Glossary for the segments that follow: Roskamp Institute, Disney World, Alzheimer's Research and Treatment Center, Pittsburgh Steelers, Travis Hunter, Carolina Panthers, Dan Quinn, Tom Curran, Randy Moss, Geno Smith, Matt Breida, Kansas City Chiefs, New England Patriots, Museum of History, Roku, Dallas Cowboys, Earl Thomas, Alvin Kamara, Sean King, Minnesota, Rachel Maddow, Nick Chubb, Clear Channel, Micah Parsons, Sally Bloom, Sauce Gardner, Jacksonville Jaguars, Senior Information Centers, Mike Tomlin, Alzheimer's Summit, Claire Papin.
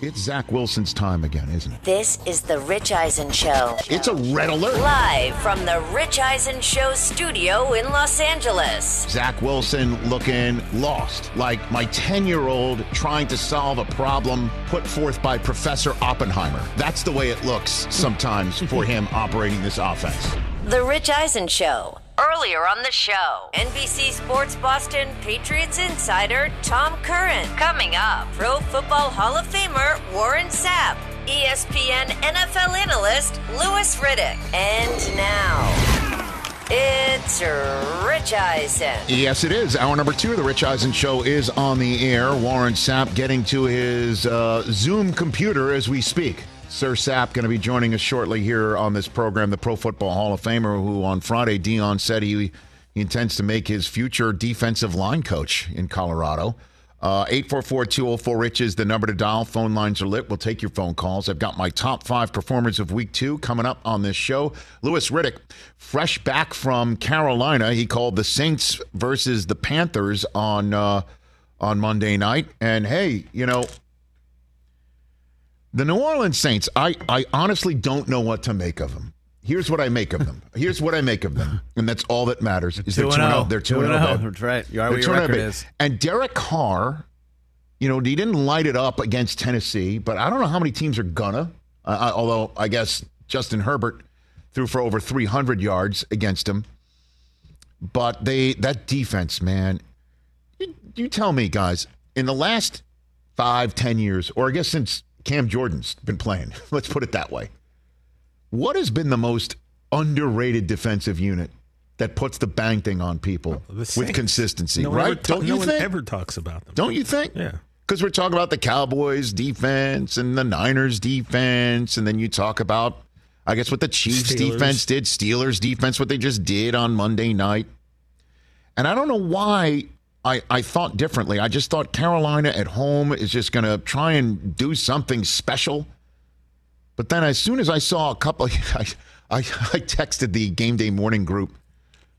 It's Zach Wilson's time again, isn't it? This is the Rich Eisen Show. It's a red alert. Live from the Rich Eisen Show studio in Los Angeles. Zach Wilson looking lost, like my 10-year-old trying to solve a problem put forth by Professor Oppenheimer. That's the way it looks sometimes for him operating this offense. The Rich Eisen Show. Earlier on the show, NBC Sports Boston Patriots insider Tom Curran. Coming up, Pro Football Hall of Famer Warren Sapp, ESPN NFL analyst Louis Riddick. And now, it's Rich Eisen. Yes, it is. Hour number 2 of the Rich Eisen Show is on the air. Warren Sapp getting to his Zoom computer as we speak. Sir Sapp going to be joining us shortly here on this program, the Pro Football Hall of Famer, who on Friday, Dion said he intends to make his future defensive line coach in Colorado. 844-204-RICH is the number to dial. Phone lines are lit. We'll take your phone calls. I've got my top 5 performers of week 2 coming up on this show. Louis Riddick, fresh back from Carolina. He called the Saints versus the Panthers on Monday night. And, hey, you know, the New Orleans Saints, I honestly don't know what to make of them. Here's what I make of them. And that's all that matters. They're 2-0. That's right. You are what your record is. And Derek Carr, you know, he didn't light it up against Tennessee, but I don't know how many teams are gonna. Although, I guess Justin Herbert threw for over 300 yards against him. But that defense, man, you tell me, guys, in the last 5-10 years, or I guess since Cam Jordan's been playing, let's put it that way, what has been the most underrated defensive unit that puts the bang thing on people with consistency, right? Don't you think? No one ever talks about them. Don't you think? Yeah. Because we're talking about the Cowboys defense and the Niners defense, and then you talk about, I guess, what the Chiefs defense did, Steelers defense, what they just did on Monday night. And I don't know why I thought differently. I just thought Carolina at home is just going to try and do something special. But then as soon as I saw a couple, I texted the Game Day Morning Group.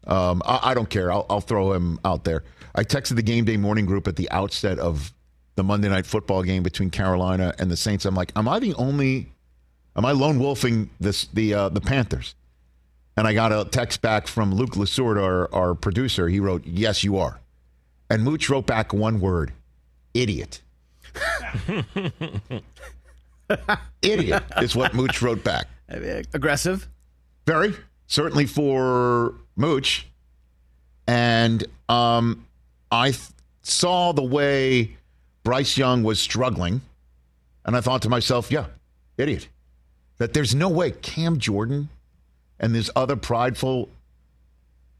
I don't care. I'll throw him out there. I texted the Game Day Morning Group at the outset of the Monday Night Football game between Carolina and the Saints. I'm like, am I lone wolfing this, the Panthers? And I got a text back from Luke Lasorda, our producer. He wrote, yes, you are. And Mooch wrote back one word, idiot. Idiot is what Mooch wrote back. Aggressive. Very. Certainly for Mooch. And I saw the way Bryce Young was struggling. And I thought to myself, yeah, idiot. That there's no way Cam Jordan and these other prideful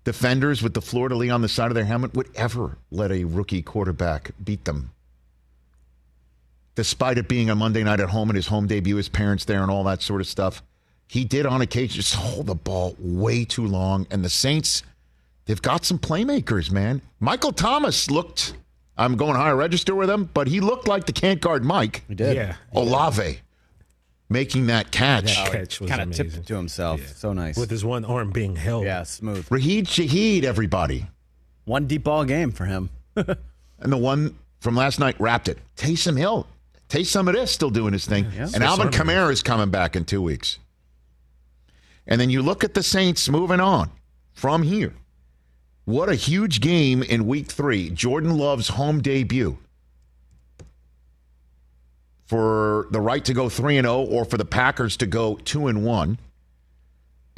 defenders with the Florida Lee on the side of their helmet would ever let a rookie quarterback beat them. Despite it being a Monday night at home and his home debut, his parents there and all that sort of stuff, he did on occasion just hold the ball way too long. And the Saints, they've got some playmakers, man. Michael Thomas looked, I'm going higher register with him, but he looked like the can't guard Mike. He did. Yeah. Olave making that catch. That catch was kind of tipped it to himself. Yeah. So nice. With his one arm being held. Yeah, smooth. Raheed Shaheed, everybody. One deep ball game for him. And the one from last night wrapped it. Taysom Hill. Taysom it is still doing his thing. Yeah, and Alvin Kamara is coming back in 2 weeks. And then you look at the Saints moving on from here. What a huge game in week 3. Jordan Love's home debut. For the right to go 3-0 or for the Packers to go 2-1.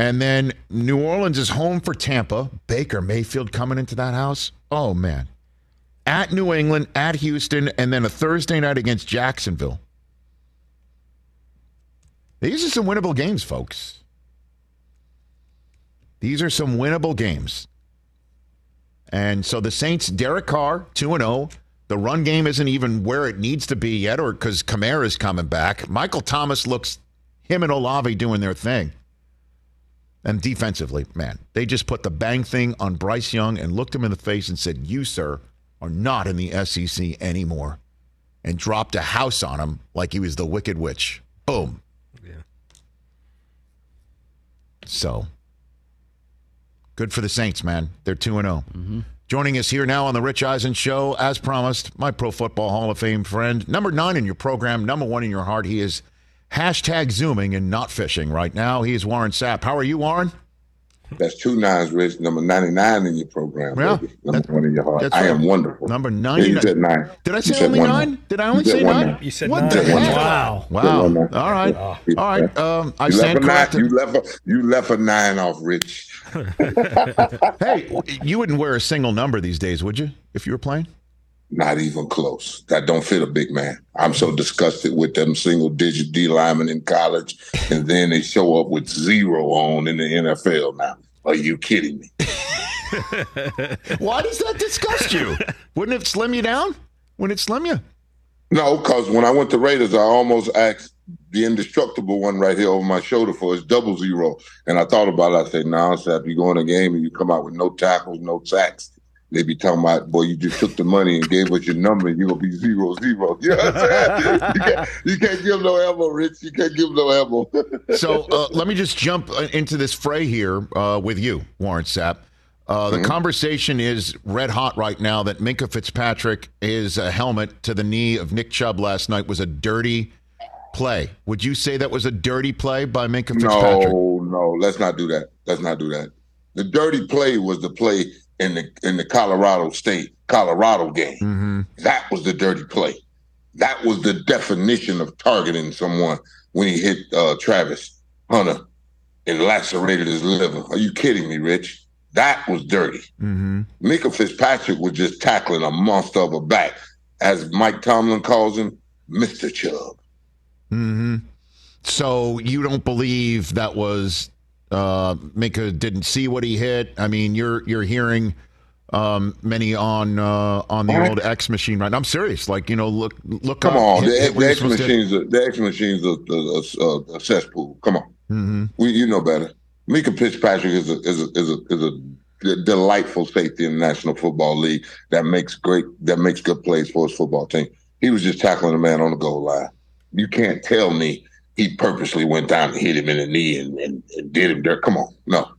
And then New Orleans is home for Tampa. Baker Mayfield coming into that house. Oh, man. At New England, at Houston, and then a Thursday night against Jacksonville. These are some winnable games, folks. These are some winnable games. And so the Saints, Derek Carr, 2-0. The run game isn't even where it needs to be yet, or because Kamara's coming back. Michael Thomas looks, him and Olave doing their thing. And defensively, man, they just put the bang thing on Bryce Young and looked him in the face and said, you, sir, are not in the SEC anymore. And dropped a house on him like he was the Wicked Witch. Boom. Yeah. So... good for the Saints, man. They're 2-0. Mm-hmm. Joining us here now on the Rich Eisen Show, as promised, my Pro Football Hall of Fame friend, number 9 in your program, number 1 in your heart. He is hashtag zooming and not fishing right now. He is Warren Sapp. How are you, Warren? That's 2 9s, Rich. Number 99 in your program. Yeah, baby. Number 1 in your heart. I am right. Wonderful. Number 99. You said 9. Did I say only 9? Did I only say 9? You said 9. Wow. Wow. All right. All right. I stand corrected. You left a 9 off, Rich. Hey, you wouldn't wear a single number these days, would you, if you were playing? Not even close. That don't fit a big man. I'm so disgusted with them single-digit D linemen in college, and then they show up with 0 on in the NFL now. Are you kidding me? Why does that disgust you? Wouldn't it slim you down? Wouldn't it slim you? No, because when I went to Raiders, I almost asked the indestructible one right here over my shoulder for his 00. And I thought about it. I said, no, Seth, you go in a game and you come out with no tackles, no sacks. They be talking about, boy, you just took the money and gave us your number and you're going to be 0-0. You know what I'm saying? You can't give no elbow, Rich. You can't give no elbow. So let me just jump into this fray here with you, Warren Sapp. The conversation is red hot right now that Minkah Fitzpatrick, his helmet to the knee of Nick Chubb last night was a dirty play. Would you say that was a dirty play by Minkah Fitzpatrick? No, let's not do that. Let's not do that. The dirty play was the play in the Colorado game. Mm-hmm. That was the dirty play. That was the definition of targeting someone when he hit Travis Hunter and lacerated his liver. Are you kidding me, Rich? That was dirty. Mm-hmm. Minkah Fitzpatrick was just tackling a monster of a back, as Mike Tomlin calls him, Mr. Chubb. Mm-hmm. So you don't believe that was... Minkah didn't see what he hit. I mean, you're hearing many on the old X machine right now. I'm serious. Like, you know, look. Come on, the X machine's a cesspool. Come on, mm-hmm. You know better. Minkah Fitzpatrick is a delightful safety in the National Football League that makes good plays for his football team. He was just tackling a man on the goal line. You can't tell me he purposely went down and hit him in the knee and did him dirt. Come on, no.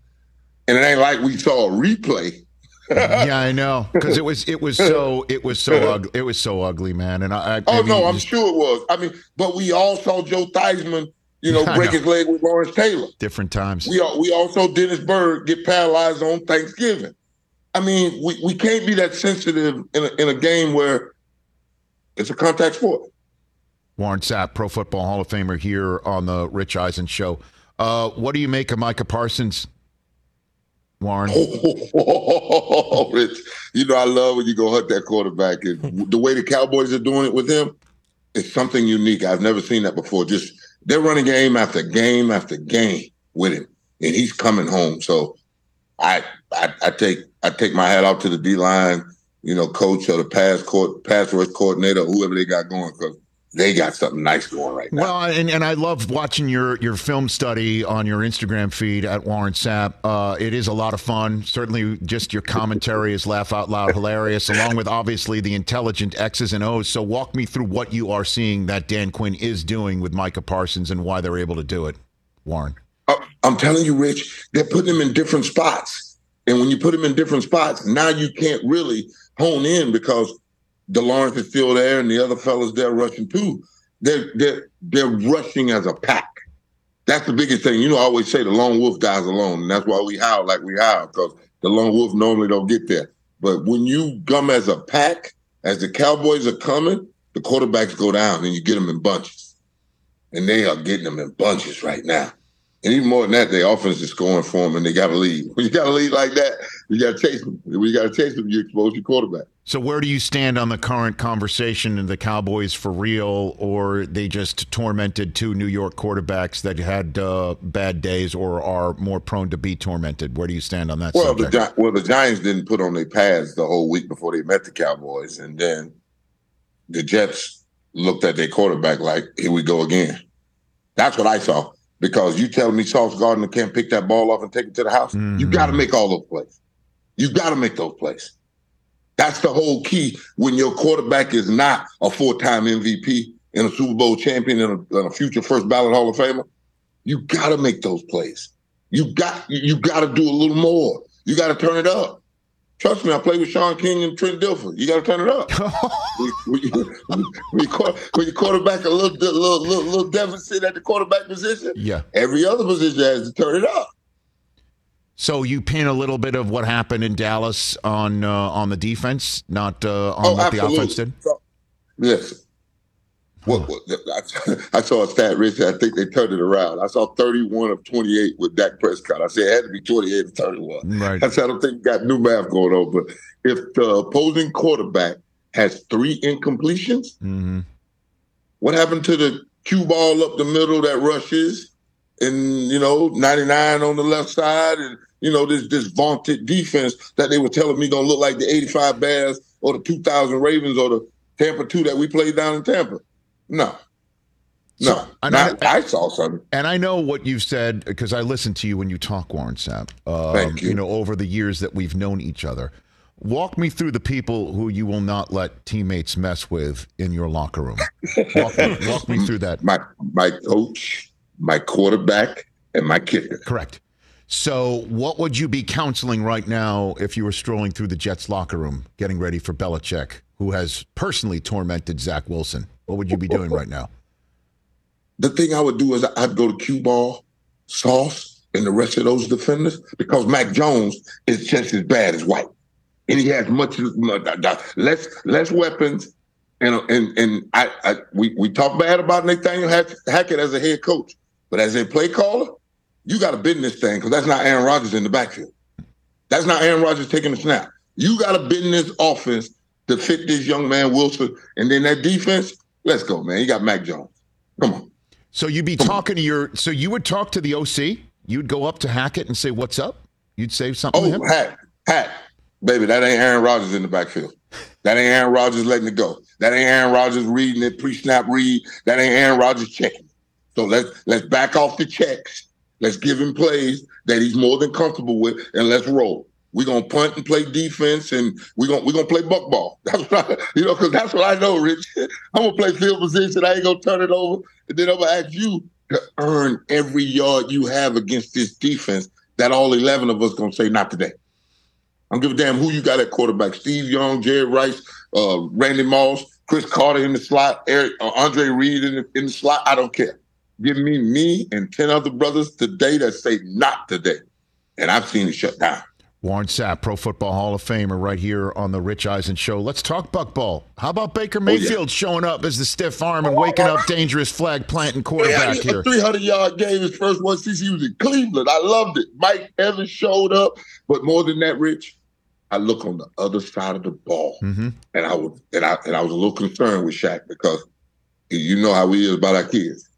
And it ain't like we saw a replay. Yeah, I know, because it was so ugly, man. And I'm sure it was. I mean, but we all saw Joe Theismann, break his leg with Lawrence Taylor. Different times. We also saw Dennis Byrd get paralyzed on Thanksgiving. I mean, we can't be that sensitive in a game where it's a contact sport. Warren Sapp, Pro Football Hall of Famer here on the Rich Eisen Show. What do you make of Micah Parsons, Warren? Oh, Rich, I love when you go hug that quarterback. And the way the Cowboys are doing it with him, it's something unique. I've never seen that before. Just they're running game after game after game with him, and he's coming home. So I take my hat off to the D-line, coach or the pass rush coordinator, whoever they got going, because they got something nice going right now. Well, and I love watching your film study on your Instagram feed at Warren Sapp. It is a lot of fun. Certainly just your commentary is laugh out loud hilarious, along with obviously the intelligent X's and O's. So walk me through what you are seeing that Dan Quinn is doing with Micah Parsons and why they're able to do it, Warren. I'm telling you, Rich, they're putting him in different spots. And when you put him in different spots, now you can't really hone in because DeLawrence is still there, and the other fellas there rushing too. They're rushing as a pack. That's the biggest thing. I always say the lone wolf dies alone, and that's why we howl like we howl, because the lone wolf normally don't get there. But when you come as a pack, as the Cowboys are coming, the quarterbacks go down, and you get them in bunches. And they are getting them in bunches right now. And even more than that, their offense is scoring for them, and they got to lead. When you got to lead like that, you got to chase them. When you got to chase them, you expose your quarterback. So where do you stand on the current conversation in the Cowboys for real, or they just tormented two New York quarterbacks that had bad days or are more prone to be tormented? Where do you stand on that subject? The Giants didn't put on their pads the whole week before they met the Cowboys, and then the Jets looked at their quarterback like, here we go again. That's what I saw. Because you telling me Sauce Gardner can't pick that ball off and take it to the house? Mm-hmm. You got to make all those plays. You got to make those plays. That's the whole key. When your quarterback is not a four-time MVP and a Super Bowl champion and a future first ballot Hall of Famer, you got to make those plays. You got to do a little more. You got to turn it up. Trust me, I played with Sean King and Trent Dilfer. You got to turn it up. When your quarterback a little deficit at the quarterback position, yeah, every other position has to turn it up. So you pin a little bit of what happened in Dallas on the defense, not on what absolutely. The offense did? Listen, I saw a stat, Rich. I think they turned it around. I saw 31 of 28 with Dak Prescott. I said it had to be 28 of 31. Right. That's how I don't think we got new math going on. But if the opposing quarterback has three incompletions, mm-hmm. what happened to the cue ball up the middle that rushes and, 99 on the left side and, this vaunted defense that they were telling me going to look like the 85 Bears or the 2000 Ravens or the Tampa 2 that we played down in Tampa? No. So, I saw something. And I know what you've said because I listen to you when you talk, Warren Sapp. Thank you. Over the years that we've known each other. Walk me through the people who you will not let teammates mess with in your locker room. Walk me through that. My coach, my quarterback, and my kicker. Correct. So what would you be counseling right now if you were strolling through the Jets locker room getting ready for Belichick, who has personally tormented Zach Wilson? What would you be doing right now? The thing I would do is I'd go to cue ball, Sauce, and the rest of those defenders because Mac Jones is just as bad as White, and he has less weapons. And we talk bad about Nathaniel Hackett as a head coach, but as a play caller, you got to bend this thing because that's not Aaron Rodgers in the backfield. That's not Aaron Rodgers taking the snap. You got to bend this offense to fit this young man Wilson, and then that defense. Let's go, man. You got Mac Jones. Come on. So you'd be So you would talk to the OC. You'd go up to Hackett and say, what's up? You'd say something to him? Hack. Baby, that ain't Aaron Rodgers in the backfield. That ain't Aaron Rodgers letting it go. That ain't Aaron Rodgers reading it, pre-snap read. That ain't Aaron Rodgers checking it. So let's back off the checks. Let's give him plays that he's more than comfortable with, and let's roll. We're going to punt and play defense, and we're gonna play buckball. That's what because that's what I know, Rich. I'm going to play field position. I ain't going to turn it over. And then I'm going to ask you to earn every yard you have against this defense that all 11 of us going to say not today. I don't give a damn who you got at quarterback. Steve Young, Jerry Rice, Randy Moss, Chris Carter in the slot, Andre Reed in the slot. I don't care. Give me and 10 other brothers today that say not today. And I've seen it shut down. Warren Sapp, Pro Football Hall of Famer, right here on the Rich Eisen Show. Let's talk buckball. How about Baker Mayfield showing up as the stiff arm and waking up dangerous flag planting quarterback here? A 300-yard game, his first one since he was in Cleveland. I loved it. Mike Evans showed up, but more than that, Rich, I look on the other side of the ball, mm-hmm. and I was a little concerned with Shaq because you know how he is about our kids.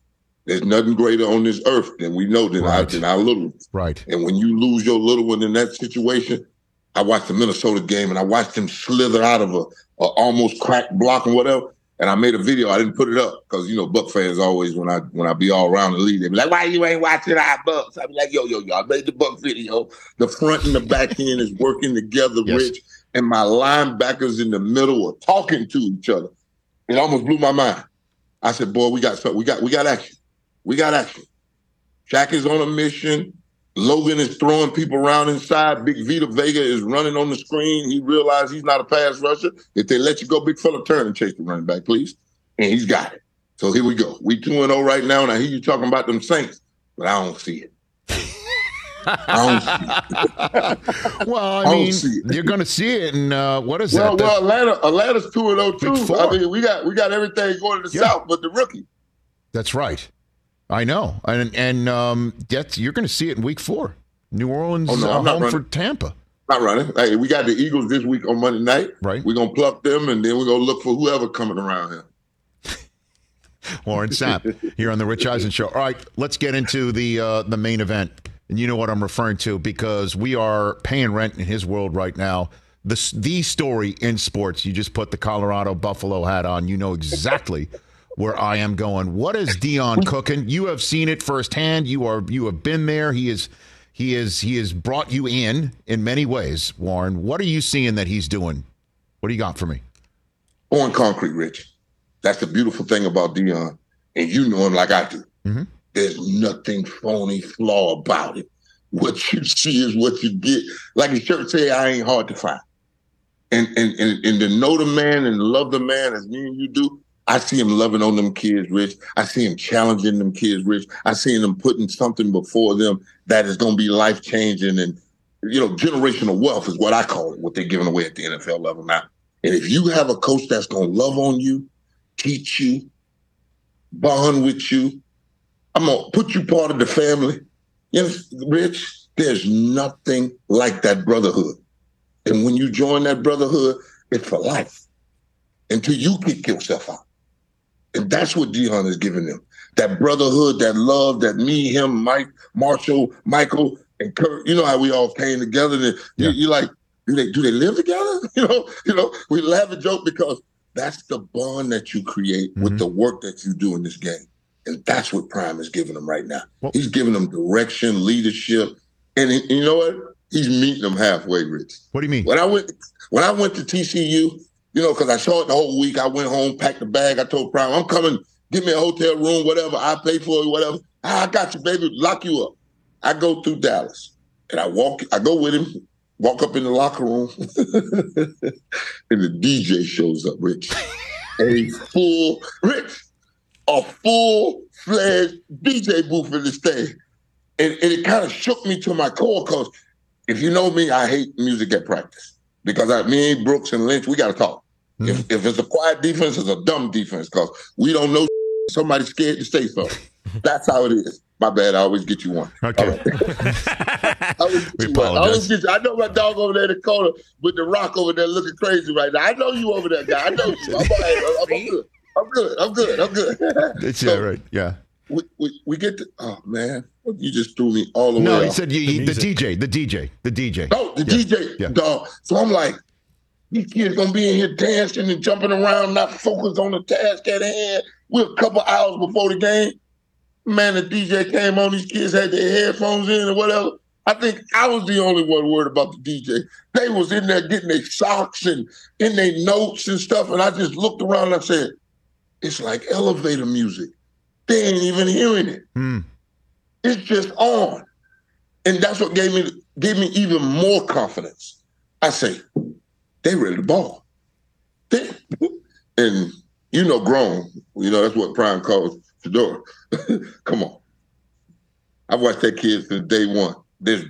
There's nothing greater on this earth than we know than our little ones. Right. And when you lose your little one in that situation, I watched the Minnesota game and I watched him slither out of a almost cracked block and whatever. And I made a video. I didn't put it up because Buck fans always when I be all around the league, they be like, "Why you ain't watching our Bucks?" I be like, "Yo, I made the Buck video. The front and the back end is working together, yes. Rich, and my linebackers in the middle are talking to each other. It almost blew my mind. I said, "Boy, we got action." We got action. Shaq is on a mission. Logan is throwing people around inside. Big Vita Vega is running on the screen. He realized he's not a pass rusher. If they let you go, big fella, turn and chase the running back, please. And he's got it. So here we go. We 2-0 right now, and I hear you talking about them Saints, but I don't see it. I don't see it. Well, I mean, you're going to see it, and what is that? Well, Atlanta's 2-0 too. I mean, we got everything going to the South but the rookie. That's right. I know. And that's, you're going to see it in week 4. New Orleans home for Tampa. Not running. Hey, we got the Eagles this week on Monday night. Right. We're going to pluck them, and then we're going to look for whoever coming around here. Warren Sapp here on the Rich Eisen Show. All right, let's get into the main event. And you know what I'm referring to, because we are paying rent in his world right now. The story in sports, you just put the Colorado Buffalo hat on. You know exactly where I am going. What is Dion cooking? You have seen it firsthand. You have been there. He has brought you in many ways, Warren. What are you seeing that he's doing? What do you got for me? On concrete, Rich. That's the beautiful thing about Dion, and you know him like I do. Mm-hmm. There's nothing phony, flaw about it. What you see is what you get. Like his shirt say, I ain't hard to find. And to know the man and love the man as me and you do, I see him loving on them kids, Rich. I see him challenging them kids, Rich. I see him putting something before them that is going to be life-changing. And, you know, generational wealth is what I call it, what they're giving away at the NFL level now. And if you have a coach that's going to love on you, teach you, bond with you, I'm going to put you part of the family. Yes, Rich, there's nothing like that brotherhood. And when you join that brotherhood, it's for life until you kick yourself out. And that's what Dion is giving them. That brotherhood, that love, that me, him, Mike, Marshall, Michael, and Kurt. You know how we all came together. And yeah. You're like, do they live together? You know, we laugh and joke because that's the bond that you create mm-hmm. with the work that you do in this game. And that's what Prime is giving them right now. Well, he's giving them direction, leadership, and you know what? He's meeting them halfway, Rich. What do you mean? When I went to TCU, you know, because I saw it the whole week, I went home, packed the bag. I told Prime, I'm coming. Give me a hotel room, whatever. I pay for it, whatever. I got you, baby. Lock you up. I go through Dallas, and I go with him, walk up in the locker room, and the DJ shows up, Rich. A full-fledged DJ booth in this thing. And it kind of shook me to my core because if you know me, I hate music at practice because me, Brooks, and Lynch, we got to talk. Mm-hmm. If it's a quiet defense, it's a dumb defense because we don't know somebody's scared to say something. That's how it is. My bad. I always get you one. Okay. Right. I know my dog over there in the corner with the rock over there looking crazy right now. I know you over there, guy. I know you. I'm good. I'm good. It's so, yeah, right. Yeah. We get to, oh man, you just threw me all the way. No, he said the DJ. Oh, the DJ, yeah. Dog. So I'm like, these kids gonna be in here dancing and jumping around, not focused on the task at hand. We're a couple hours before the game. Man, the DJ came on. These kids had their headphones in or whatever. I think I was the only one worried about the DJ. They was in there getting their socks and in their notes and stuff, and I just looked around and I said, it's like elevator music. They ain't even hearing it. Mm. It's just on. And that's what gave me even more confidence. I say, they ready to ball. And you know, grown. You know, that's what Prime calls Fedora. Come on. I've watched that kid since day one. There's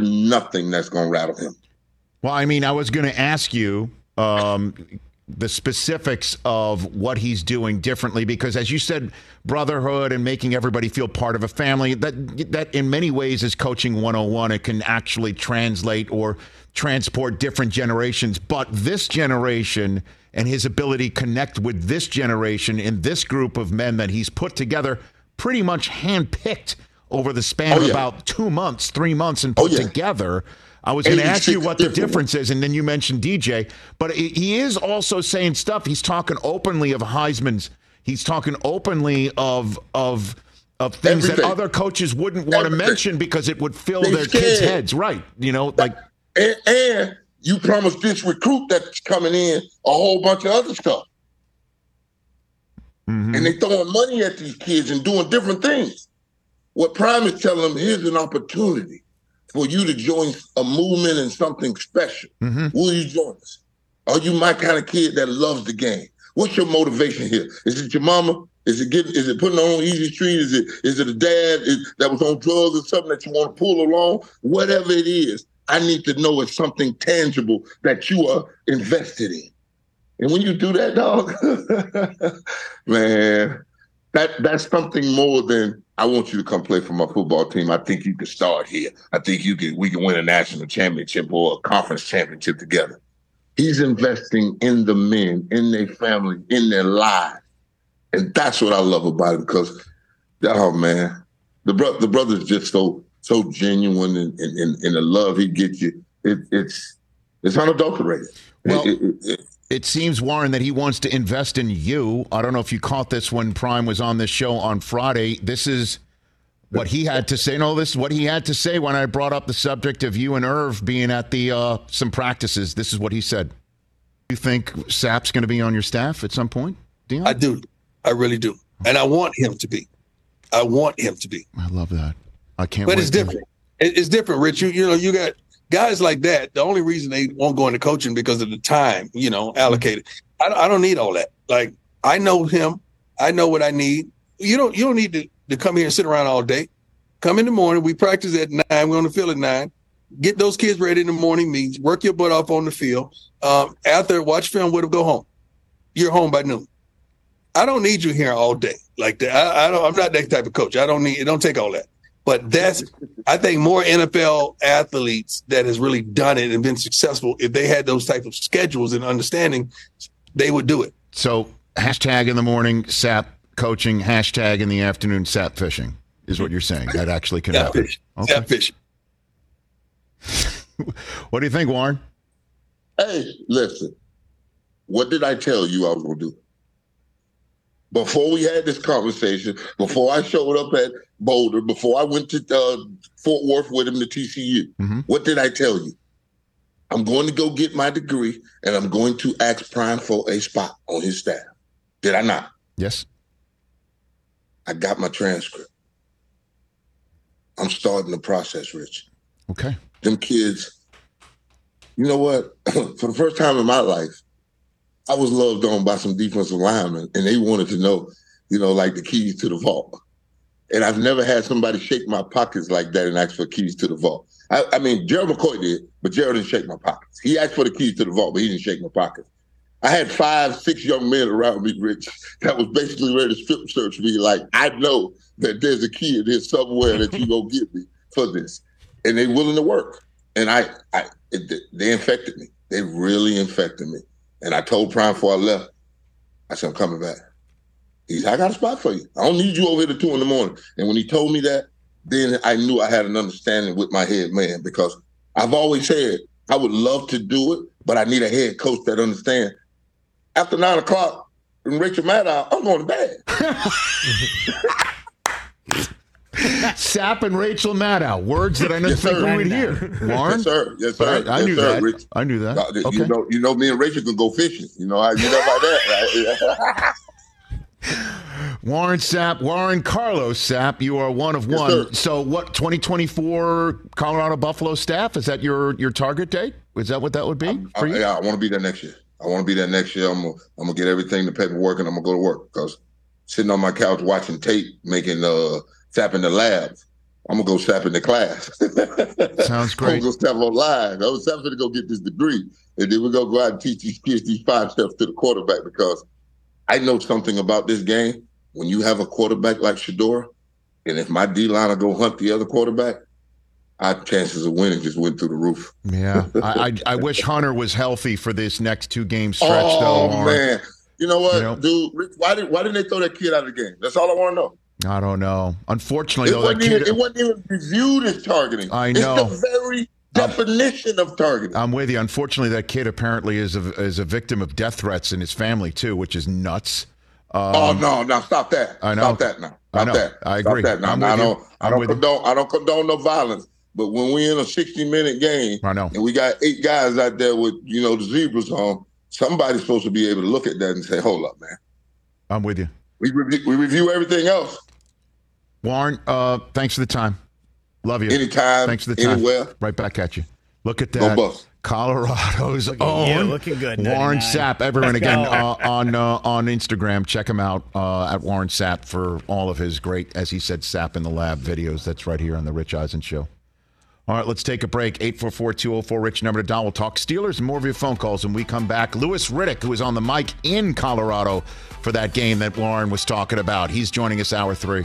nothing that's going to rattle him. Well, I mean, I was going to ask you the specifics of what he's doing differently, because as you said, brotherhood and making everybody feel part of a family, that in many ways is coaching 101. It can actually translate or transport different generations, but this generation and his ability to connect with this generation in this group of men that he's put together, pretty much handpicked over the span of about 3 months and put together. I was going to ask you what the difference is, and then you mentioned DJ. But he is also saying stuff. He's talking openly of Heisman's. He's talking openly of things everything. That other coaches wouldn't want to mention because it would fill their kids' heads. Right. You know, like. And you promised this recruit that's coming in a whole bunch of other stuff. Mm-hmm. And they throwing money at these kids and doing different things. What Prime is telling them, here's an opportunity for you to join a movement and something special. Mm-hmm. Will you join us? Are you my kind of kid that loves the game? What's your motivation here? Is it your mama? Is it putting on Easy Street? Is it a dad that was on drugs or something that you want to pull along? Whatever it is, I need to know it's something tangible that you are invested in. And when you do that, dog, man, That's something more than I want you to come play for my football team. I think you can start here. I think we can win a national championship or a conference championship together. He's investing in the men, in their family, in their lives. And that's what I love about it, because, oh, man, the brother's just so genuine, and the love he gets you, it's unadulterated. Well, it seems, Warren, that he wants to invest in you. I don't know if you caught this when Prime was on this show on Friday. This is what he had to say. No, this is what he had to say when I brought up the subject of you and Irv being at the some practices. This is what he said. You think Sapp's going to be on your staff at some point, Dion? I do. I really do. And I want him to be. I want him to be. I love that. I can't wait. But it's different. It's different, Rich. You know, you got guys like that. The only reason they won't go into coaching because of the time, you know, allocated. I don't need all that. Like, I know him. I know what I need. You don't need to come here and sit around all day. Come in the morning. We practice at 9. We're on the field at 9. Get those kids ready in the morning meetings. Work your butt off on the field. After watch film, go home. You're home by noon. I don't need you here all day like that. I'm not that type of coach. Don't take all that. But I think more NFL athletes that has really done it and been successful, if they had those type of schedules and understanding, they would do it. So # in the morning, Sapp coaching, # in the afternoon, Sapp fishing is what you're saying. That actually can happen. Sapp fishing. What do you think, Warren? Hey, listen, what did I tell you I was going to do? Before we had this conversation, before I showed up at Boulder, before I went to Fort Worth with him to TCU, What did I tell you? I'm going to go get my degree, and I'm going to ask Prime for a spot on his staff. Did I not? Yes. I got my transcript. I'm starting the process, Rich. Okay. Them kids, you know what? For the first time in my life, I was loved on by some defensive linemen, and they wanted to know, you know, like the keys to the vault. And I've never had somebody shake my pockets like that and ask for keys to the vault. I mean, Gerald McCoy did, but Gerald didn't shake my pockets. He asked for the keys to the vault, but he didn't shake my pockets. I had 5, 6 young men around me, Rich, that was basically ready to strip search me. Like, I know that there's a key in here somewhere that you go get me for this. And they're willing to work. And they infected me. They really infected me. And I told Prime before I left, I said, I'm coming back. He said, I got a spot for you. I don't need you over here till 2 in the morning. And when he told me that, then I knew I had an understanding with my head man, because I've always said I would love to do it, but I need a head coach that understands. After 9 o'clock, when Rachel Maddow, I'm going to bed. Sapp and Rachel Maddow, words that I never think we would hear. Warren? Yes, sir. Yes, sir. I knew that. Rich. I knew that. Okay. You know, me and Rachel can go fishing. You know, you know about that. Right? Warren Sapp, Warren Carlos Sapp, you are one of one. Yes, so what, 2024 Colorado Buffalo staff? Is that your target date? Is that what that would be for you? Yeah, I want to be there next year. I'm going to get everything, the paperwork, and I'm going to go to work, because sitting on my couch watching tape, making Sapp in the lab. I'm going to go Sapp in the class. Sounds great. I'm going to go Sapp online. I was going to go get this degree. And then we're going to go out and teach these kids these 5 steps to the quarterback, because I know something about this game. When you have a quarterback like Shedeur, and if my D-line will go hunt the other quarterback, our chances of winning just went through the roof. Yeah. I wish Hunter was healthy for this next 2-game stretch, though. Oh, man. You know what, dude? Why didn't they throw that kid out of the game? That's all I want to know. I don't know. Unfortunately, it wasn't even reviewed as targeting. I know. It's the very definition of targeting. I'm with you. Unfortunately, that kid apparently is a victim of death threats in his family, too, which is nuts. No, stop that. I know. Stop that now. I agree. Stop that now. I don't condone no violence. But when we're in a 60-minute game, I know, and we got 8 guys out there with, you know, the zebras on, somebody's supposed to be able to look at that and say, hold up, man. I'm with you. We review everything else. Warren, thanks for the time. Love you. Anytime. Thanks for the time. Anywhere. Right back at you. Look at that. Go Bucs. Colorado's own. Yeah, looking good. Warren Sapp. Everyone, again, on Instagram. Check him out at Warren Sapp for all of his great, as he said, Sapp in the Lab videos. That's right here on The Rich Eisen Show. All right, let's take a break. 844-204-RICH, number to Don. We'll talk Steelers and more of your phone calls when we come back. Louis Riddick, who is on the mic in Colorado for that game that Warren was talking about. He's joining us hour three.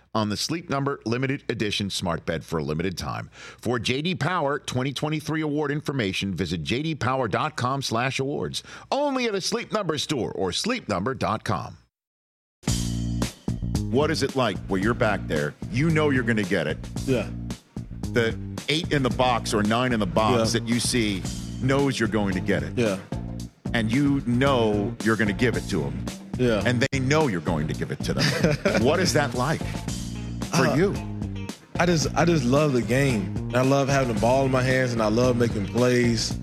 on the Sleep Number Limited Edition smart bed for a limited time. For J.D. Power 2023 award information, visit jdpower.com/awards. Only at a Sleep Number store or sleepnumber.com. What is it like where you're back there? You know you're going to get it. Yeah. The 8 in the box or 9 in the box that you see knows you're going to get it. Yeah. And you know you're going to give it to them. Yeah. And they know you're going to give it to them. What is that like? For you, I just love the game. I love having the ball in my hands, and I love making plays.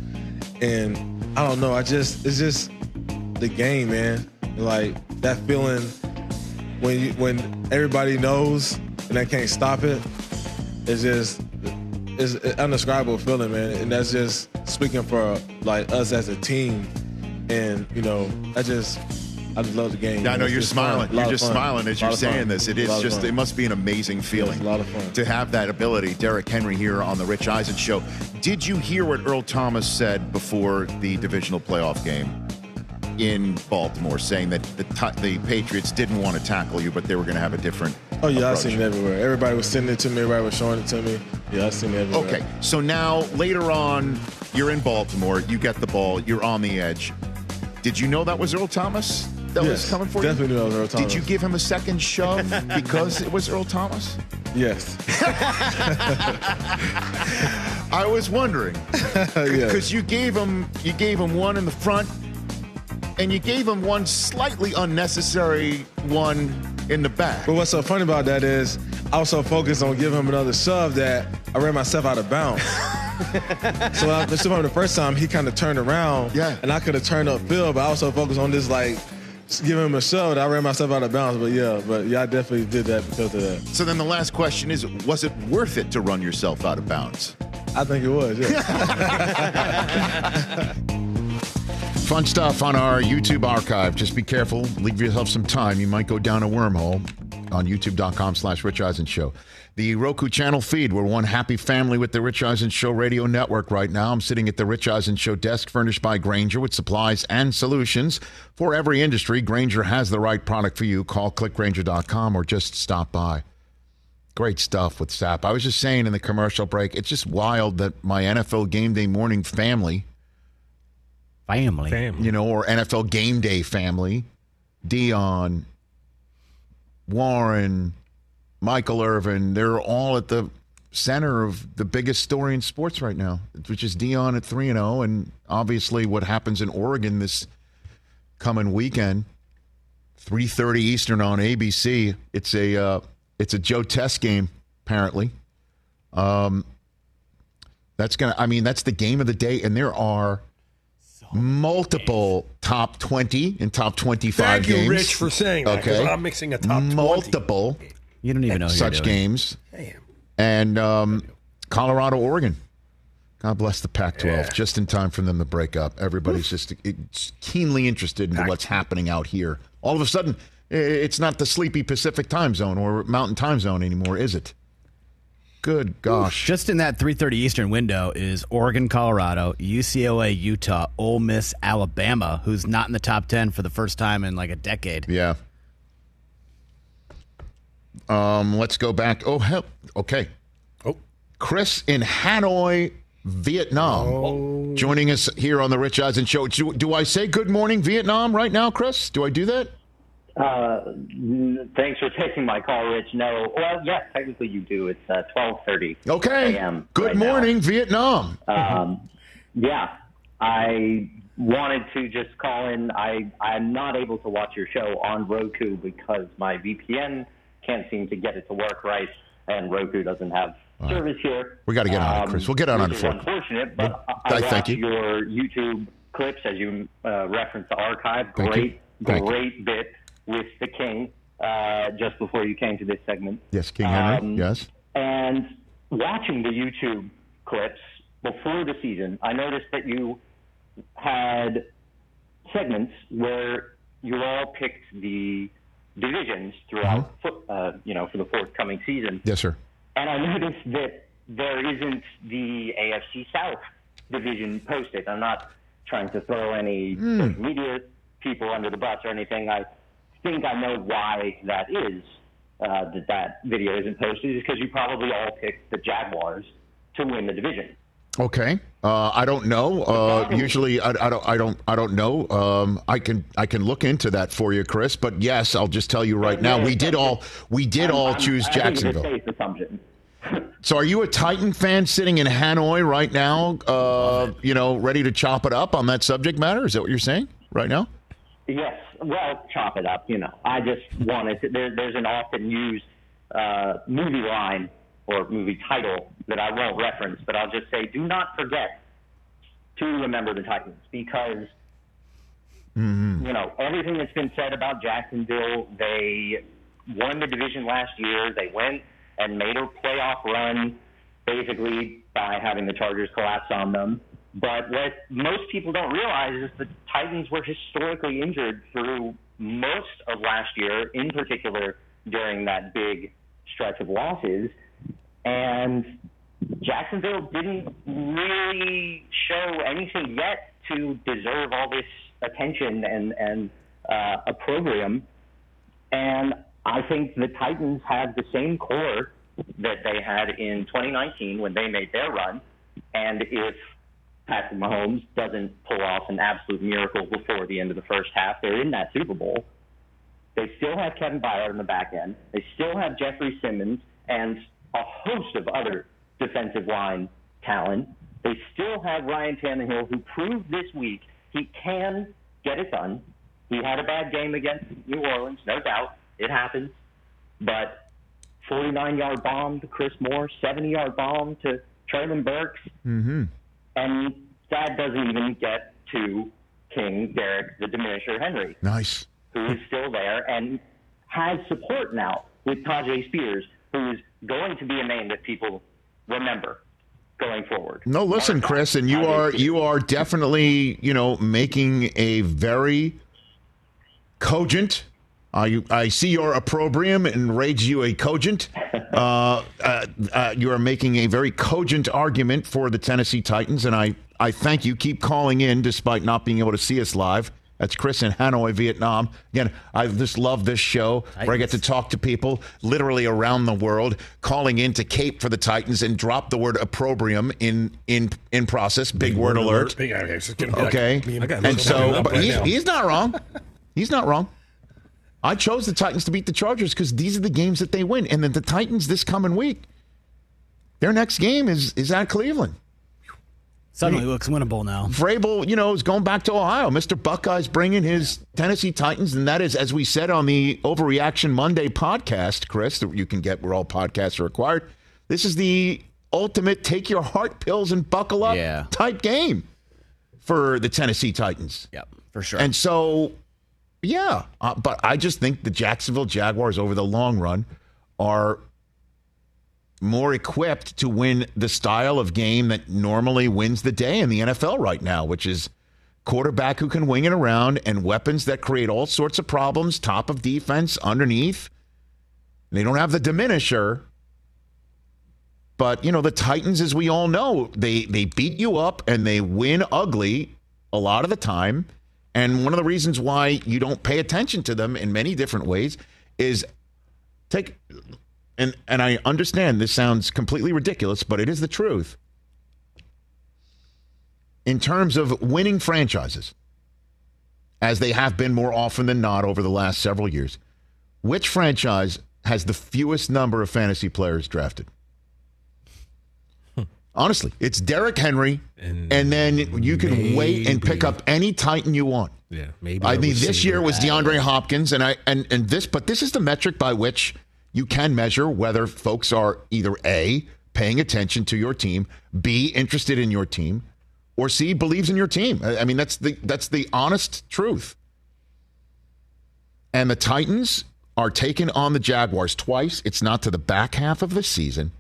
And I don't know, it's just the game, man. Like that feeling when you, when everybody knows and they can't stop it. It's just it's an indescribable feeling, man. And that's just speaking for like us as a team. And you know, I just love the game. I know you're smiling. You're just smiling as you're saying this. It is just, it must be an amazing feeling. It's a lot of fun to have that ability. Derek Henry here on the Rich Eisen Show. Did you hear what Earl Thomas said before the divisional playoff game in Baltimore, saying that the Patriots didn't want to tackle you, but they were going to have a different approach? Oh, yeah, I've seen it everywhere. Everybody was sending it to me. Everybody was showing it to me. Yeah, I've seen it everywhere. Okay, so now later on, you're in Baltimore. You get the ball. You're on the edge. Did you know that was Earl Thomas? That was coming for you? Definitely knew that was Earl Thomas. Did you give him a second shove because it was Earl Thomas? Yes. I was wondering. Because you gave him one in the front, and you gave him one slightly unnecessary one in the back. But what's so funny about that is I was so focused on giving him another shove that I ran myself out of bounds. So I missed him the first time, he kind of turned around, and I could have turned upfield, but I was so focused on this like giving him a shove that I ran myself out of bounds. But yeah, I definitely did that because of that. So then the last question is, was it worth it to run yourself out of bounds? I think it was, yeah. Fun stuff on our YouTube archive. Just be careful. Leave yourself some time. You might go down a wormhole on youtube.com/Rich Eisen Show. The Roku channel feed. We're one happy family with the Rich Eisen Show radio network right now. I'm sitting at the Rich Eisen Show desk furnished by Grainger with supplies and solutions for every industry. Grainger has the right product for you. Call clickgrainger.com or just stop by. Great stuff with Sapp. I was just saying in the commercial break, it's just wild that my NFL Game Day morning family. You know, or NFL Game Day family, Dion, Warren, Michael Irvin, they're all at the center of the biggest story in sports right now, which is Dion at 3-0, and obviously what happens in Oregon this coming weekend, 3:30 Eastern on ABC. It's a It's a Joe Test game, apparently. That's the game of the day, and there are multiple top 20 and top 25 games. Thank you, Rich, for saying that, because I'm mixing a top 20. Multiple you don't even know such games. Damn. And Colorado, Oregon. God bless the Pac-12. Yeah. Just in time for them to break up. Everybody's just keenly interested in what's happening out here. All of a sudden, it's not the sleepy Pacific time zone or Mountain time zone anymore, is it? Good gosh. Just in that 3:30 Eastern window is Oregon, Colorado, UCLA, Utah, Ole Miss, Alabama, who's not in the top 10 for the first time in like a decade. Yeah. Let's go back. Oh, hell. Okay. Oh. Chris in Hanoi, Vietnam, joining us here on the Rich Eisen Show. Do I say good morning, Vietnam, right now, Chris? Do I do that? Thanks for taking my call, Rich. No. Well, yeah, technically you do. It's 12:30 a.m. Good morning, Vietnam. Yeah, I wanted to just call in. I'm not able to watch your show on Roku because my VPN can't seem to get it to work right, and Roku doesn't have service here. We got to get on it, Chris. We'll get on it. It's unfortunate, but I watched your YouTube clips as you reference the archive. Great bit with the King just before you came to this segment. Yes, King Henry, yes. And watching the YouTube clips before the season, I noticed that you had segments where you all picked the divisions throughout, for the forthcoming season. Yes, sir. And I noticed that there isn't the AFC South division posted. I'm not trying to throw any media people under the bus or anything. I think I know why that is, that video isn't posted, is because you probably all picked the Jaguars to win the division. Okay, I don't know. Usually, I don't know. I can look into that for you, Chris. But yes, I'll just tell you right now, we did all choose Jacksonville. I think it's a safe assumption. So, are you a Titan fan sitting in Hanoi right now? Ready to chop it up on that subject matter? Is that what you're saying right now? Yes. Well, chop it up, I just wanted to. There's an often used movie line or movie title that I won't reference, but I'll just say, do not forget to remember the Titans, because, everything that's been said about Jacksonville, they won the division last year. They went and made a playoff run, basically by having the Chargers collapse on them. But what most people don't realize is the Titans were historically injured through most of last year, in particular during that big stretch of losses. And Jacksonville didn't really show anything yet to deserve all this attention and opprobrium. And I think the Titans have the same core that they had in 2019 when they made their run. And if Patrick Mahomes doesn't pull off an absolute miracle before the end of the first half, they're in that Super Bowl. They still have Kevin Byard in the back end. They still have Jeffrey Simmons and a host of other defensive line talent. They still have Ryan Tannehill, who proved this week he can get it done. He had a bad game against New Orleans, no doubt. It happens. But 49-yard bomb to Chris Moore, 70-yard bomb to Traylon Burks. Mm-hmm. And that doesn't even get to King Derek the Diminisher Henry. Nice. Who is still there and has support now with Tajay Spears, who is going to be a name that people remember going forward. No, listen, Chris, and you are definitely, making a very cogent, I see your opprobrium and rage you a cogent. You are making a very cogent argument for the Tennessee Titans, and I thank you. Keep calling in despite not being able to see us live. That's Chris in Hanoi, Vietnam. Again, I just love this show where I get to talk to people literally around the world, calling in to cape for the Titans and drop the word opprobrium in process. Big word alert. And so but he's not wrong. He's not wrong. I chose the Titans to beat the Chargers because these are the games that they win. And then the Titans this coming week, their next game is at Cleveland. Suddenly looks winnable now. Vrabel, is going back to Ohio. Mr. Buckeye's bringing his Tennessee Titans, and that is, as we said on the Overreaction Monday podcast, Chris, that you can get where all podcasts are acquired, this is the ultimate take your heart pills and buckle up type game for the Tennessee Titans. Yep, for sure. And so, but I just think the Jacksonville Jaguars over the long run are more equipped to win the style of game that normally wins the day in the NFL right now, which is quarterback who can wing it around and weapons that create all sorts of problems, top of defense, underneath. They don't have the diminisher. But, the Titans, as we all know, they beat you up and they win ugly a lot of the time. And one of the reasons why you don't pay attention to them in many different ways is And I understand this sounds completely ridiculous, but it is the truth. In terms of winning franchises, as they have been more often than not over the last several years, which franchise has the fewest number of fantasy players drafted? Honestly, it's Derrick Henry, and then you can wait and pick up any Titan you want. Yeah, maybe. I mean, this year was DeAndre Hopkins, but this is the metric by which you can measure whether folks are either A, paying attention to your team, B, interested in your team, or C, believes in your team. I mean, that's the honest truth. And the Titans are taking on the Jaguars twice. It's not to the back half of the season.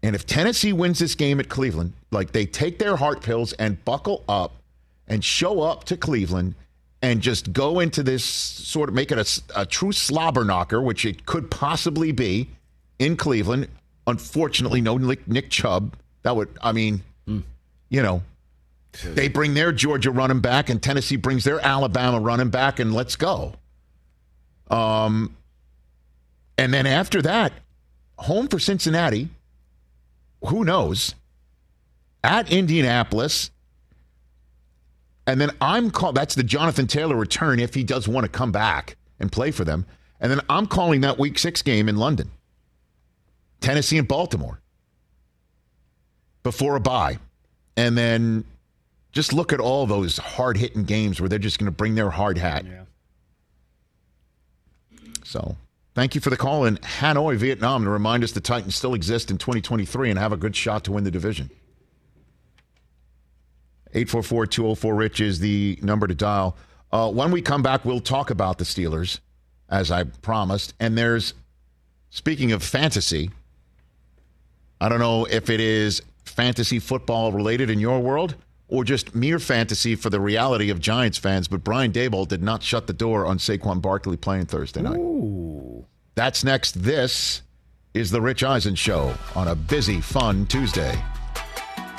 And if Tennessee wins this game at Cleveland, like they take their heart pills and buckle up and show up to Cleveland and just go into this sort of make it a true slobber knocker, which it could possibly be in Cleveland. Unfortunately, no Nick Chubb. That would, they bring their Georgia running back and Tennessee brings their Alabama running back and let's go. And then after that, home for Cincinnati, who knows, at Indianapolis. And then that's the Jonathan Taylor return if he does want to come back and play for them. And then I'm calling that week 6 game in London, Tennessee and Baltimore, before a bye. And then just look at all those hard-hitting games where they're just going to bring their hard hat. Yeah. So thank you for the call in Hanoi, Vietnam, to remind us the Titans still exist in 2023 and have a good shot to win the division. 844-204-RICH is the number to dial. When we come back, we'll talk about the Steelers, as I promised. And speaking of fantasy, I don't know if it is fantasy football related in your world or just mere fantasy for the reality of Giants fans, but Brian Daboll did not shut the door on Saquon Barkley playing Thursday night. Ooh. That's next. This is the Rich Eisen Show on a busy, fun Tuesday.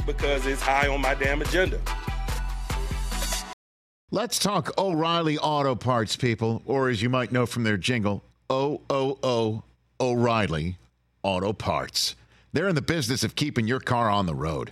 Because it's high on my damn agenda. Let's talk O'Reilly Auto Parts, people, or as you might know from their jingle, O-O-O O'Reilly Auto Parts. They're in the business of keeping your car on the road.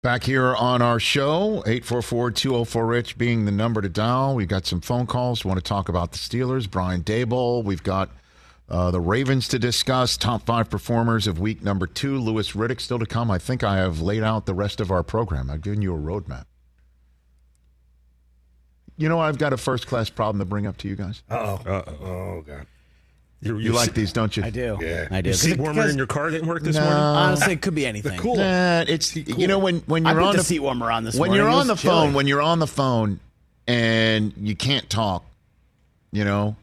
Back here on our show, 844-204-RICH being the number to dial. We've got some phone calls. We want to talk about the Steelers, Brian Daboll. We've got the Ravens to discuss, top five performers of week number 2. Louis Riddick still to come. I think I have laid out the rest of our program. I've given you a roadmap. You know, I've got a first-class problem to bring up to you guys. Oh, God. You like these, don't you? I do. Yeah. I do. Your seat warmer in your car didn't work this morning? Honestly, it could be anything. The cooler. It's cool. You know, when you're on the seat warmer on this morning. When you're on the phone and you can't talk, you know,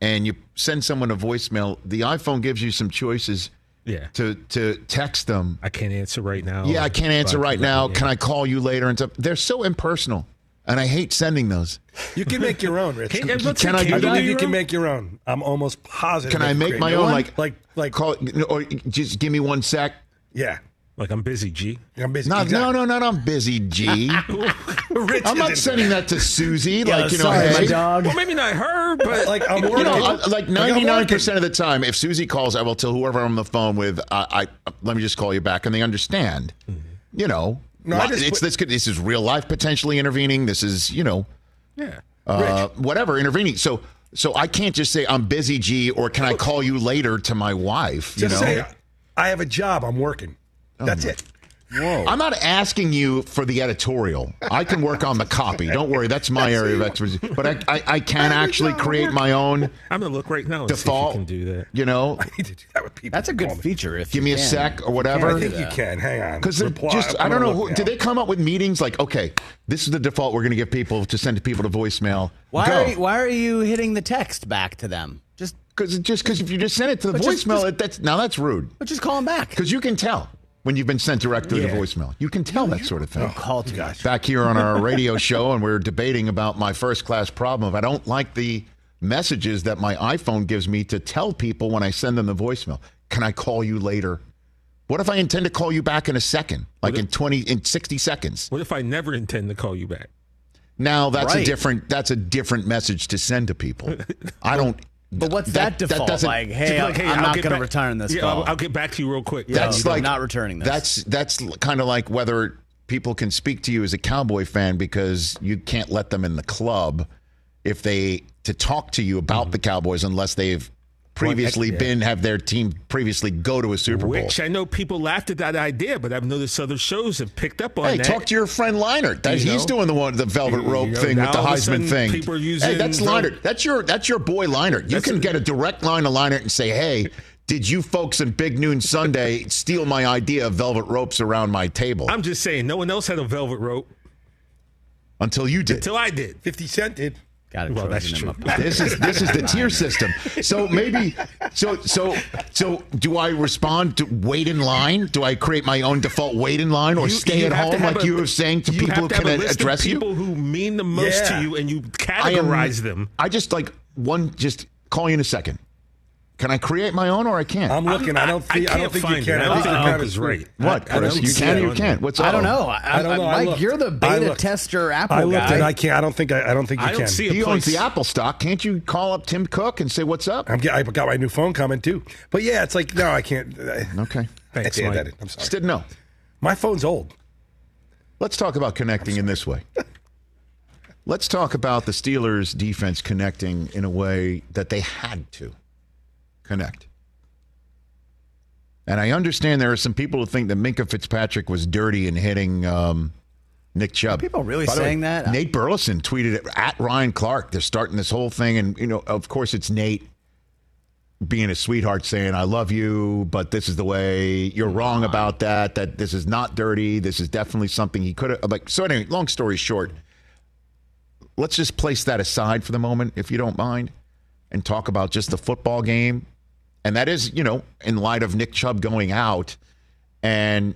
and you send someone a voicemail, the iPhone gives you some choices. Yeah. To text them. I can't answer right now. Yeah, I can't answer right now. Yeah. Can I call you later? And they're so impersonal. And I hate sending those. You can make your own, Rich. I believe you can make your own. I'm almost positive. Can I make my own? Like call it, or just give me one sec. Yeah. Like I'm busy, G. I'm busy. No, not I'm busy, G. Rich, I'm not sending that to Susie. Dog. Well, maybe not her, but like I'm working. You know, like 99% of the time, if Susie calls, I will tell whoever I'm on the phone with, I let me just call you back, and they understand. Mm-hmm. You know. No, this is real life potentially intervening. This is, you know, whatever intervening. So I can't just say I'm busy, G, or can I call you later to my wife? Say I have a job. I'm working. That's it. Whoa. I'm not asking you for the editorial. I can work on the copy. Don't worry. That's my area of expertise. But I can actually create my own. I'm going to look right now and default, see if you can do that. You know, I need to do that with people. That's a good feature. If give me a sec or whatever. I think you can. Hang on. Because I don't know. Did they come up with meetings like, okay, this is the default we're going to give people to send to people to voicemail. Why are you hitting the text back to them? Because if you just send it to the voicemail, that's rude. But just call them back. Because you can tell. When you've been sent directly to voicemail. You can tell that sort of thing. Call to guys. Back here on our radio show, and we're debating about my first-class problem. If I don't like the messages that my iPhone gives me to tell people when I send them the voicemail. Can I call you later? What if I intend to call you back in a second, in 60 seconds? What if I never intend to call you back? Now, that's a different message to send to people. I don't... But what's that default? That like, I'm not going to return this call. I'll get back to you real quick. That's like not returning this. That's kind of like whether people can speak to you as a Cowboy fan because you can't let them in the club if they to talk to you about the Cowboys unless they've previously have their team previously go to a Super Bowl. Which I know people laughed at that idea, but I've noticed other shows have picked up on that. Hey, talk to your friend Leinart. He's doing the velvet rope thing with the Heisman thing. People are using that's Leinart. That's your boy Leinart. You can get a direct line to Leinart and say, hey, did you folks in Big Noon Sunday steal my idea of velvet ropes around my table? I'm just saying, no one else had a velvet rope. Until you did. Until I did. 50 Cent did. Got it. Well, that's true. This is the tier system. So maybe so do I respond to wait in line? Do I create my own default wait in line or stay at home like you were saying to people who can address you? People who mean the most to you and you categorize them. I just like one. Just call you in a second. Can I create my own or I can't? I'm looking. I don't think you can. I think the count is right. What, Chris? You can or you can't? What's up? I don't know. Mike, you're the beta tester Apple guy. I looked and I can't. I don't think you can. I don't see a place. He owns the Apple stock. Can't you call up Tim Cook and say, what's up? I got my new phone coming, too. But, yeah, it's like, no, I can't. Okay. Thanks, Mike. I'm sorry. Didn't know. My phone's old. Let's talk about connecting in this way. Let's talk about the Steelers' defense connecting in a way that they had to. Connect. And I understand there are some people who think that Minkah Fitzpatrick was dirty in hitting Nick Chubb. Are people really saying that? Nate Burleson tweeted it at Ryan Clark. They're starting this whole thing. And, you know, of course, it's Nate being a sweetheart saying, I love you, but this is the way you're wrong about that, that this is not dirty. This is definitely something he could have. So anyway, long story short, let's just place that aside for the moment, if you don't mind. and talk about just the football game. And that is, you know, in light of Nick Chubb going out and,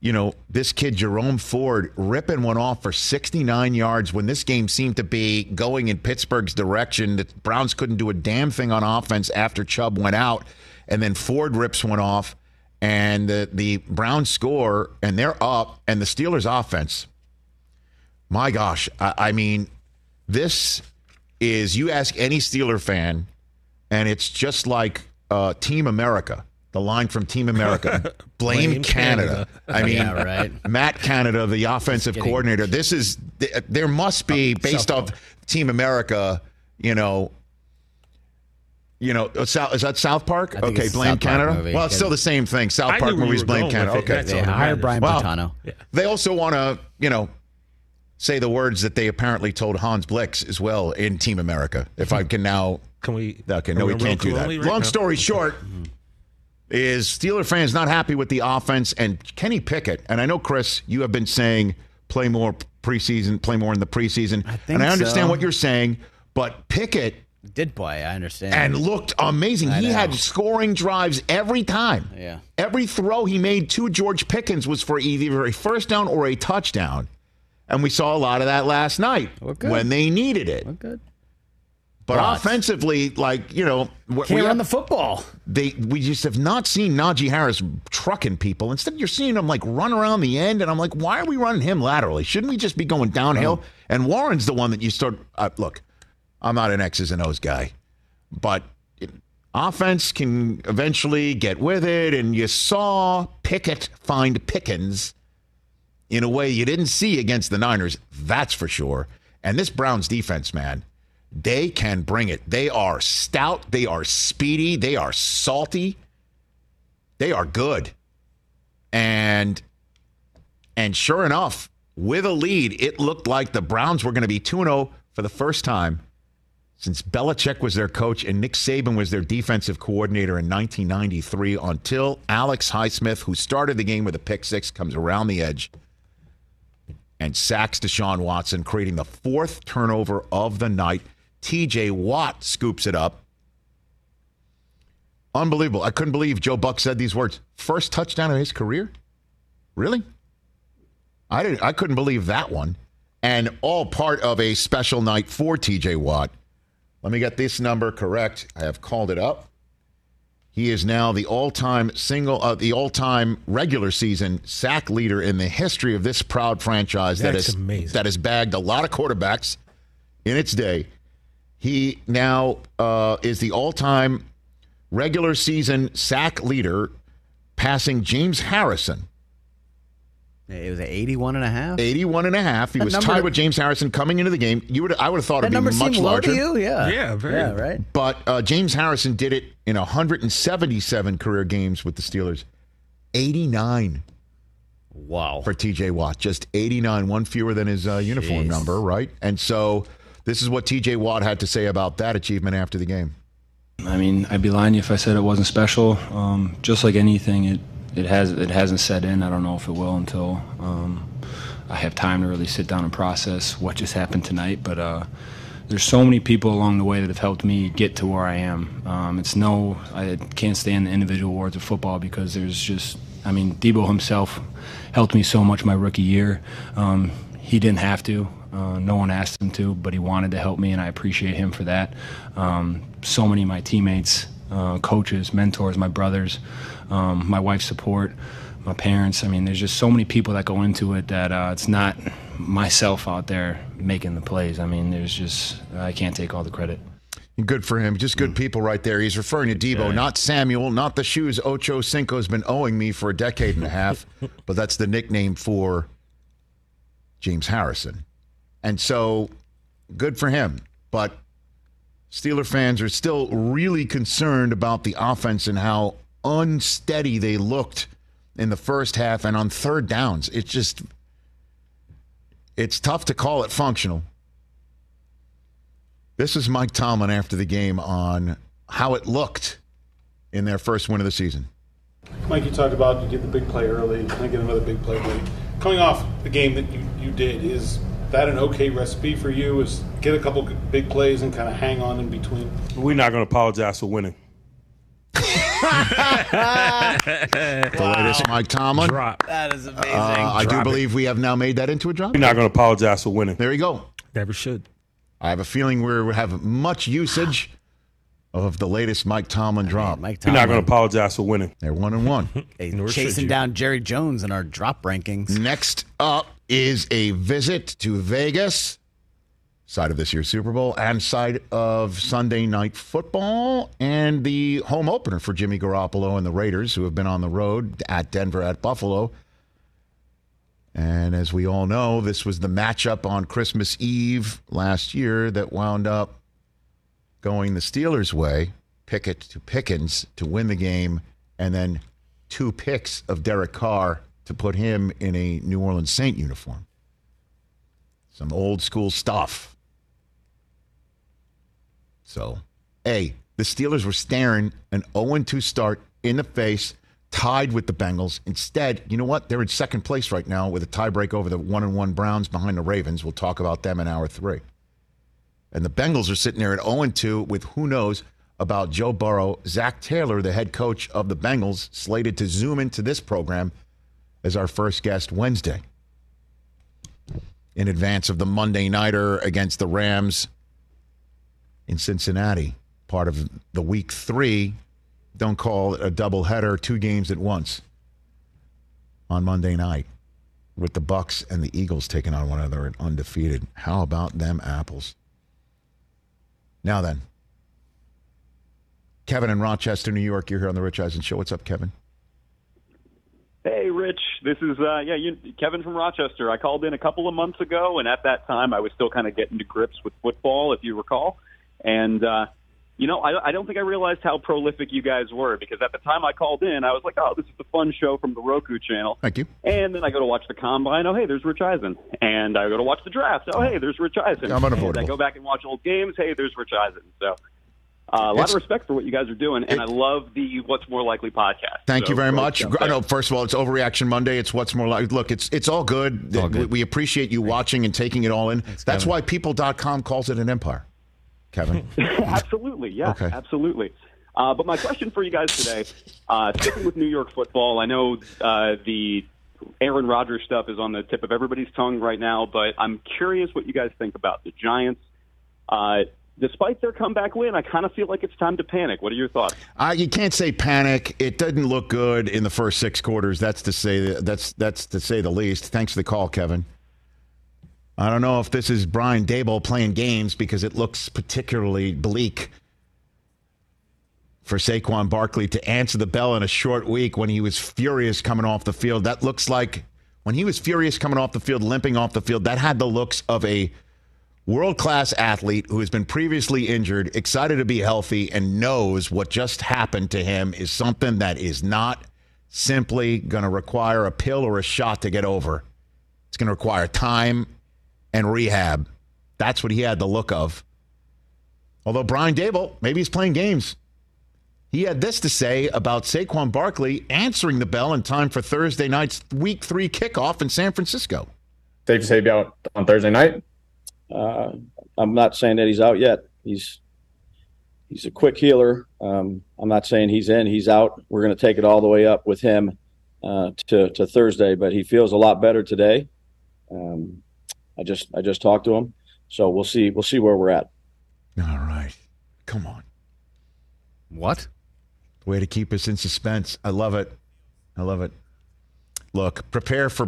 you know, this kid, Jerome Ford, ripping one off for 69 yards when this game seemed to be going in Pittsburgh's direction. The Browns couldn't do a damn thing on offense after Chubb went out. And then Ford rips one off and the Browns score and they're up. And the Steelers offense, my gosh, I mean, this is, you ask any Steeler fan, and it's just like Team America, the line from Team America, blame Canada. I mean, yeah, right. Matt Canada, the offensive coordinator. This is, there must be, based off Team America, you know, is that South Park? Okay, blame Canada. Well, it's still the same thing. South Park movies blame Canada. Okay, they hire Brian Pitano. They also want to, say the words that they apparently told Hans Blix as well in Team America. If I can now... Can we... Okay, no, we can't do that. Long story short is Steeler fans not happy with the offense and Kenny Pickett. And I know, Chris, you have been saying play more in the preseason. And I understand what you're saying, but Pickett... Did play, I understand. And looked amazing. He had scoring drives every time. Yeah. Every throw he made to George Pickens was for either a first down or a touchdown. And we saw a lot of that last night when they needed it. But offensively, can't run the football. We just have not seen Najee Harris trucking people. Instead, you're seeing him run around the end, and I'm like, why are we running him laterally? Shouldn't we just be going downhill? Oh. And Warren's the one that you start. Look, I'm not an X's and O's guy, but offense can eventually get with it. And you saw Pickett find Pickens in a way you didn't see against the Niners, that's for sure. And this Browns defense, man, they can bring it. They are stout. They are speedy. They are salty. They are good. And sure enough, with a lead, it looked like the Browns were going to be 2-0 for the first time since Belichick was their coach and Nick Saban was their defensive coordinator in 1993 until Alex Highsmith, who started the game with a pick six, comes around the edge and sacks Deshaun Watson, creating the fourth turnover of the night. TJ Watt scoops it up. Unbelievable. I couldn't believe Joe Buck said these words. First touchdown of his career? Really? I couldn't believe that one. And all part of a special night for TJ Watt. Let me get this number correct. I have called it up. He is now the all-time regular season sack leader in the history of this proud franchise that has bagged a lot of quarterbacks in its day. He now is the all-time regular season sack leader, passing James Harrison. It was 81.5. 81.5. He was tied with James Harrison coming into the game. I would have thought it would be much larger. That number seemed low to you? Yeah. Yeah, very. Yeah, right. But James Harrison did it in 177 career games with the Steelers. 89. Wow. For TJ Watt. Just 89, one fewer than his uniform number, right? And so this is what TJ Watt had to say about that achievement after the game. I mean, I'd be lying if I said it wasn't special. Just like anything, it hasn't set in. I don't know if it will until I have time to really sit down and process what just happened tonight. But there's so many people along the way that have helped me get to where I am. I can't stand the individual awards of football because there's just, I mean, Debo himself helped me so much my rookie year. He didn't have to. No one asked him to, but he wanted to help me, and I appreciate him for that. So many of my teammates, coaches, mentors, my brothers, my wife's support, my parents. I mean, there's just so many people that go into it that it's not myself out there making the plays. I mean, there's just I can't take all the credit. Good for him. Just good people right there. He's referring to Debo, not Samuel, not the shoes Ocho Cinco's been owing me for a decade and a half, but that's the nickname for James Harrison. And so good for him. But Steeler fans are still really concerned about the offense and how unsteady they looked in the first half and on third downs. It's just, it's tough to call it functional. This is Mike Tomlin after the game on how it looked in their first win of the season. Mike, you talked about you get the big play early, you get another big play late. Coming off the game that you did is that an okay recipe for you, is get a couple big plays and kind of hang on in between? We're not going to apologize for winning. The latest Mike Tomlin. Drop. That is amazing. I do believe we have now made that into a drop. We're not going to apologize for winning. There you go. Never should. I have a feeling we have much usage of the latest Mike Tomlin drop. Mike Tomlin. You're not going to apologize for winning. They're 1-1. Hey, chasing down Jerry Jones in our drop rankings. Next up is a visit to Vegas, side of this year's Super Bowl and side of Sunday Night Football, and the home opener for Jimmy Garoppolo and the Raiders, who have been on the road at Denver, at Buffalo. And as we all know, this was the matchup on Christmas Eve last year that wound up going the Steelers' way, Pickett to Pickens to win the game, and then two picks of Derek Carr to put him in a New Orleans Saint uniform. Some old school stuff. So, A, the Steelers were staring an 0-2 start in the face, tied with the Bengals. Instead, you know what? They're in second place right now with a tiebreak over the 1-1 Browns behind the Ravens. We'll talk about them in hour three. And the Bengals are sitting there at 0-2 with who knows about Joe Burrow. Zach Taylor, the head coach of the Bengals, slated to zoom into this program as our first guest Wednesday in advance of the Monday Nighter against the Rams in Cincinnati, part of the week three. Don't call it a doubleheader, two games at once on Monday night, with the Bucs and the Eagles taking on one another and undefeated. How about them apples? Now then, Kevin in Rochester, New York. You're here on the Rich Eisen Show. What's up, Kevin? Hey, Rich. This is Kevin from Rochester. I called in a couple of months ago, and at that time I was still kind of getting to grips with football, if you recall. And, I don't think I realized how prolific you guys were, because at the time I called in, I was like, oh, this is the fun show from the Roku channel. Thank you. And then I go to watch the Combine. Oh, hey, there's Rich Eisen. And I go to watch the draft. Oh, hey, there's Rich Eisen. I'm unavoidable. And I go back and watch old games. Hey, there's Rich Eisen. So a lot of respect for what you guys are doing, and I love the What's More Likely podcast. Thank you very much. I know, first of all, it's Overreaction Monday. It's What's More Likely. Look, it's all good. It's all good. We appreciate you watching and taking it all in. Thanks, That's Kevin. Why People.com calls it an empire, Kevin. Absolutely, yeah, okay. Absolutely. But my question for you guys today, sticking with New York football, I know the Aaron Rodgers stuff is on the tip of everybody's tongue right now, but I'm curious what you guys think about the Giants. Despite their comeback win, I kind of feel like it's time to panic. What are your thoughts? You can't say panic. It didn't look good in the first six quarters. That's to say the least. Thanks for the call, Kevin. I don't know if this is Brian Daboll playing games, because it looks particularly bleak for Saquon Barkley to answer the bell in a short week when he was furious coming off the field. That looks like when he was furious coming off the field, limping off the field, that had the looks of a world-class athlete who has been previously injured, excited to be healthy, and knows what just happened to him is something that is not simply going to require a pill or a shot to get over. It's going to require time and rehab. That's what he had the look of. Although Brian Daboll, maybe he's playing games. He had this to say about Saquon Barkley answering the bell in time for Thursday night's week three kickoff in San Francisco. Safe to say he'll be out on Thursday night. I'm not saying that he's out yet. He's a quick healer. I'm not saying he's in, he's out. We're going to take it all the way up with him to Thursday, but he feels a lot better today. I just talked to him, so we'll see where we're at. All right, come on. What? Way to keep us in suspense. I love it. Look, prepare for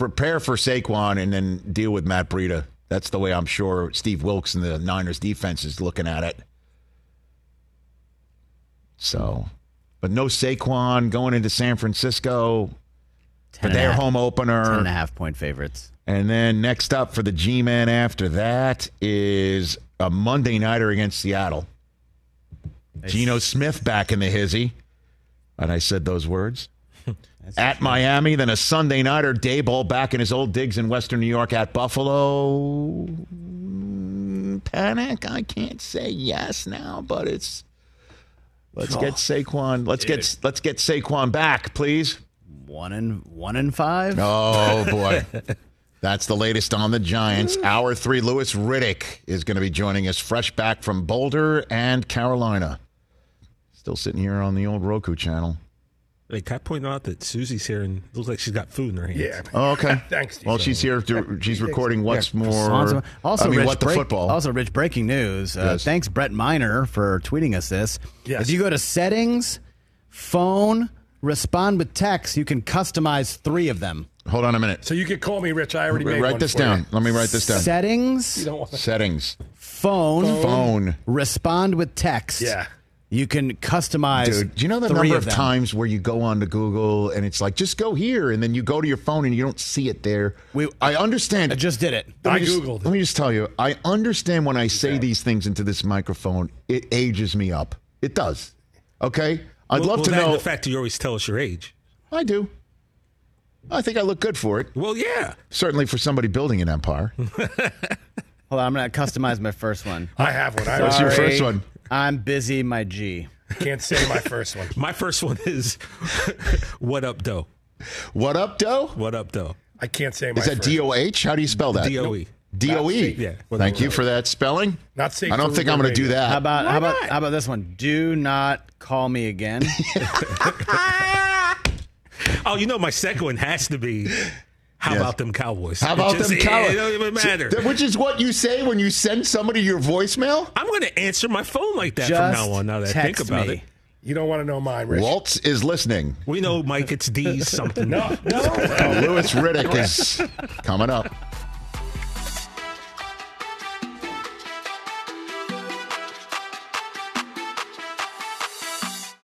Saquon, and then deal with Matt Breida. That's the way I'm sure Steve Wilks and the Niners defense is looking at it. So, but no Saquon going into San Francisco for their home opener. 10.5-point favorites. And then next up for the G-Man after that is a Monday nighter against Seattle. Nice. Geno Smith back in the hizzy. And I said those words. At Miami, then a Sunday nighter, Daboll back in his old digs in Western New York at Buffalo. Panic? I can't say yes now, but it's get Saquon. Let's get Saquon back, please. 1-5. Oh boy. That's the latest on the Giants. Hour three, Louis Riddick is going to be joining us, fresh back from Boulder and Carolina. Still sitting here on the old Roku channel. Hey, can I point out that Susie's here and it looks like she's got food in her hands? Yeah. Oh, okay. Thanks. Well, she's here. She's recording what's more. Also, I mean, what the football. Also, Rich, breaking news. Yes. Thanks, Brett Miner, for tweeting us this. Yes. If you go to settings, phone, respond with text, you can customize three of them. Hold on a minute. So you could call me, Rich. I already made one. Write this down. Let me write this down. Settings. Settings. Phone. Respond with text. Yeah. You can customize. Dude, do you know the number of times where you go on to Google and it's like, just go here, and then you go to your phone and you don't see it there? I understand. I just did it. I Googled. Let me just tell you, I understand when I say these things into this microphone, it ages me up. It does. Okay? I'd love to know. The fact that you always tell us your age. I do. I think I look good for it. Well, yeah. Certainly for somebody building an empire. Hold on, I'm going to customize my first one. I have one. What's your first one? I'm busy, my G. Can't say my first one. My first one is, what up, doe? What up, doe? What up, doe? I can't say my first one. Is that D-O-H? How do you spell that? D-O-E. D-O-E. Yeah. Thank you for that spelling. Not safe. I don't think I'm going to do that. How about this one? Do not call me again. Oh, you know, my second one has to be... How about them Cowboys? How about them Cowboys? It doesn't even matter. Which is what you say when you send somebody your voicemail? I'm going to answer my phone like that just from now on, now that I think about it. You don't want to know mine, Rich. Waltz is listening. We know, Mike, it's D's something. No. Louis Riddick is coming up.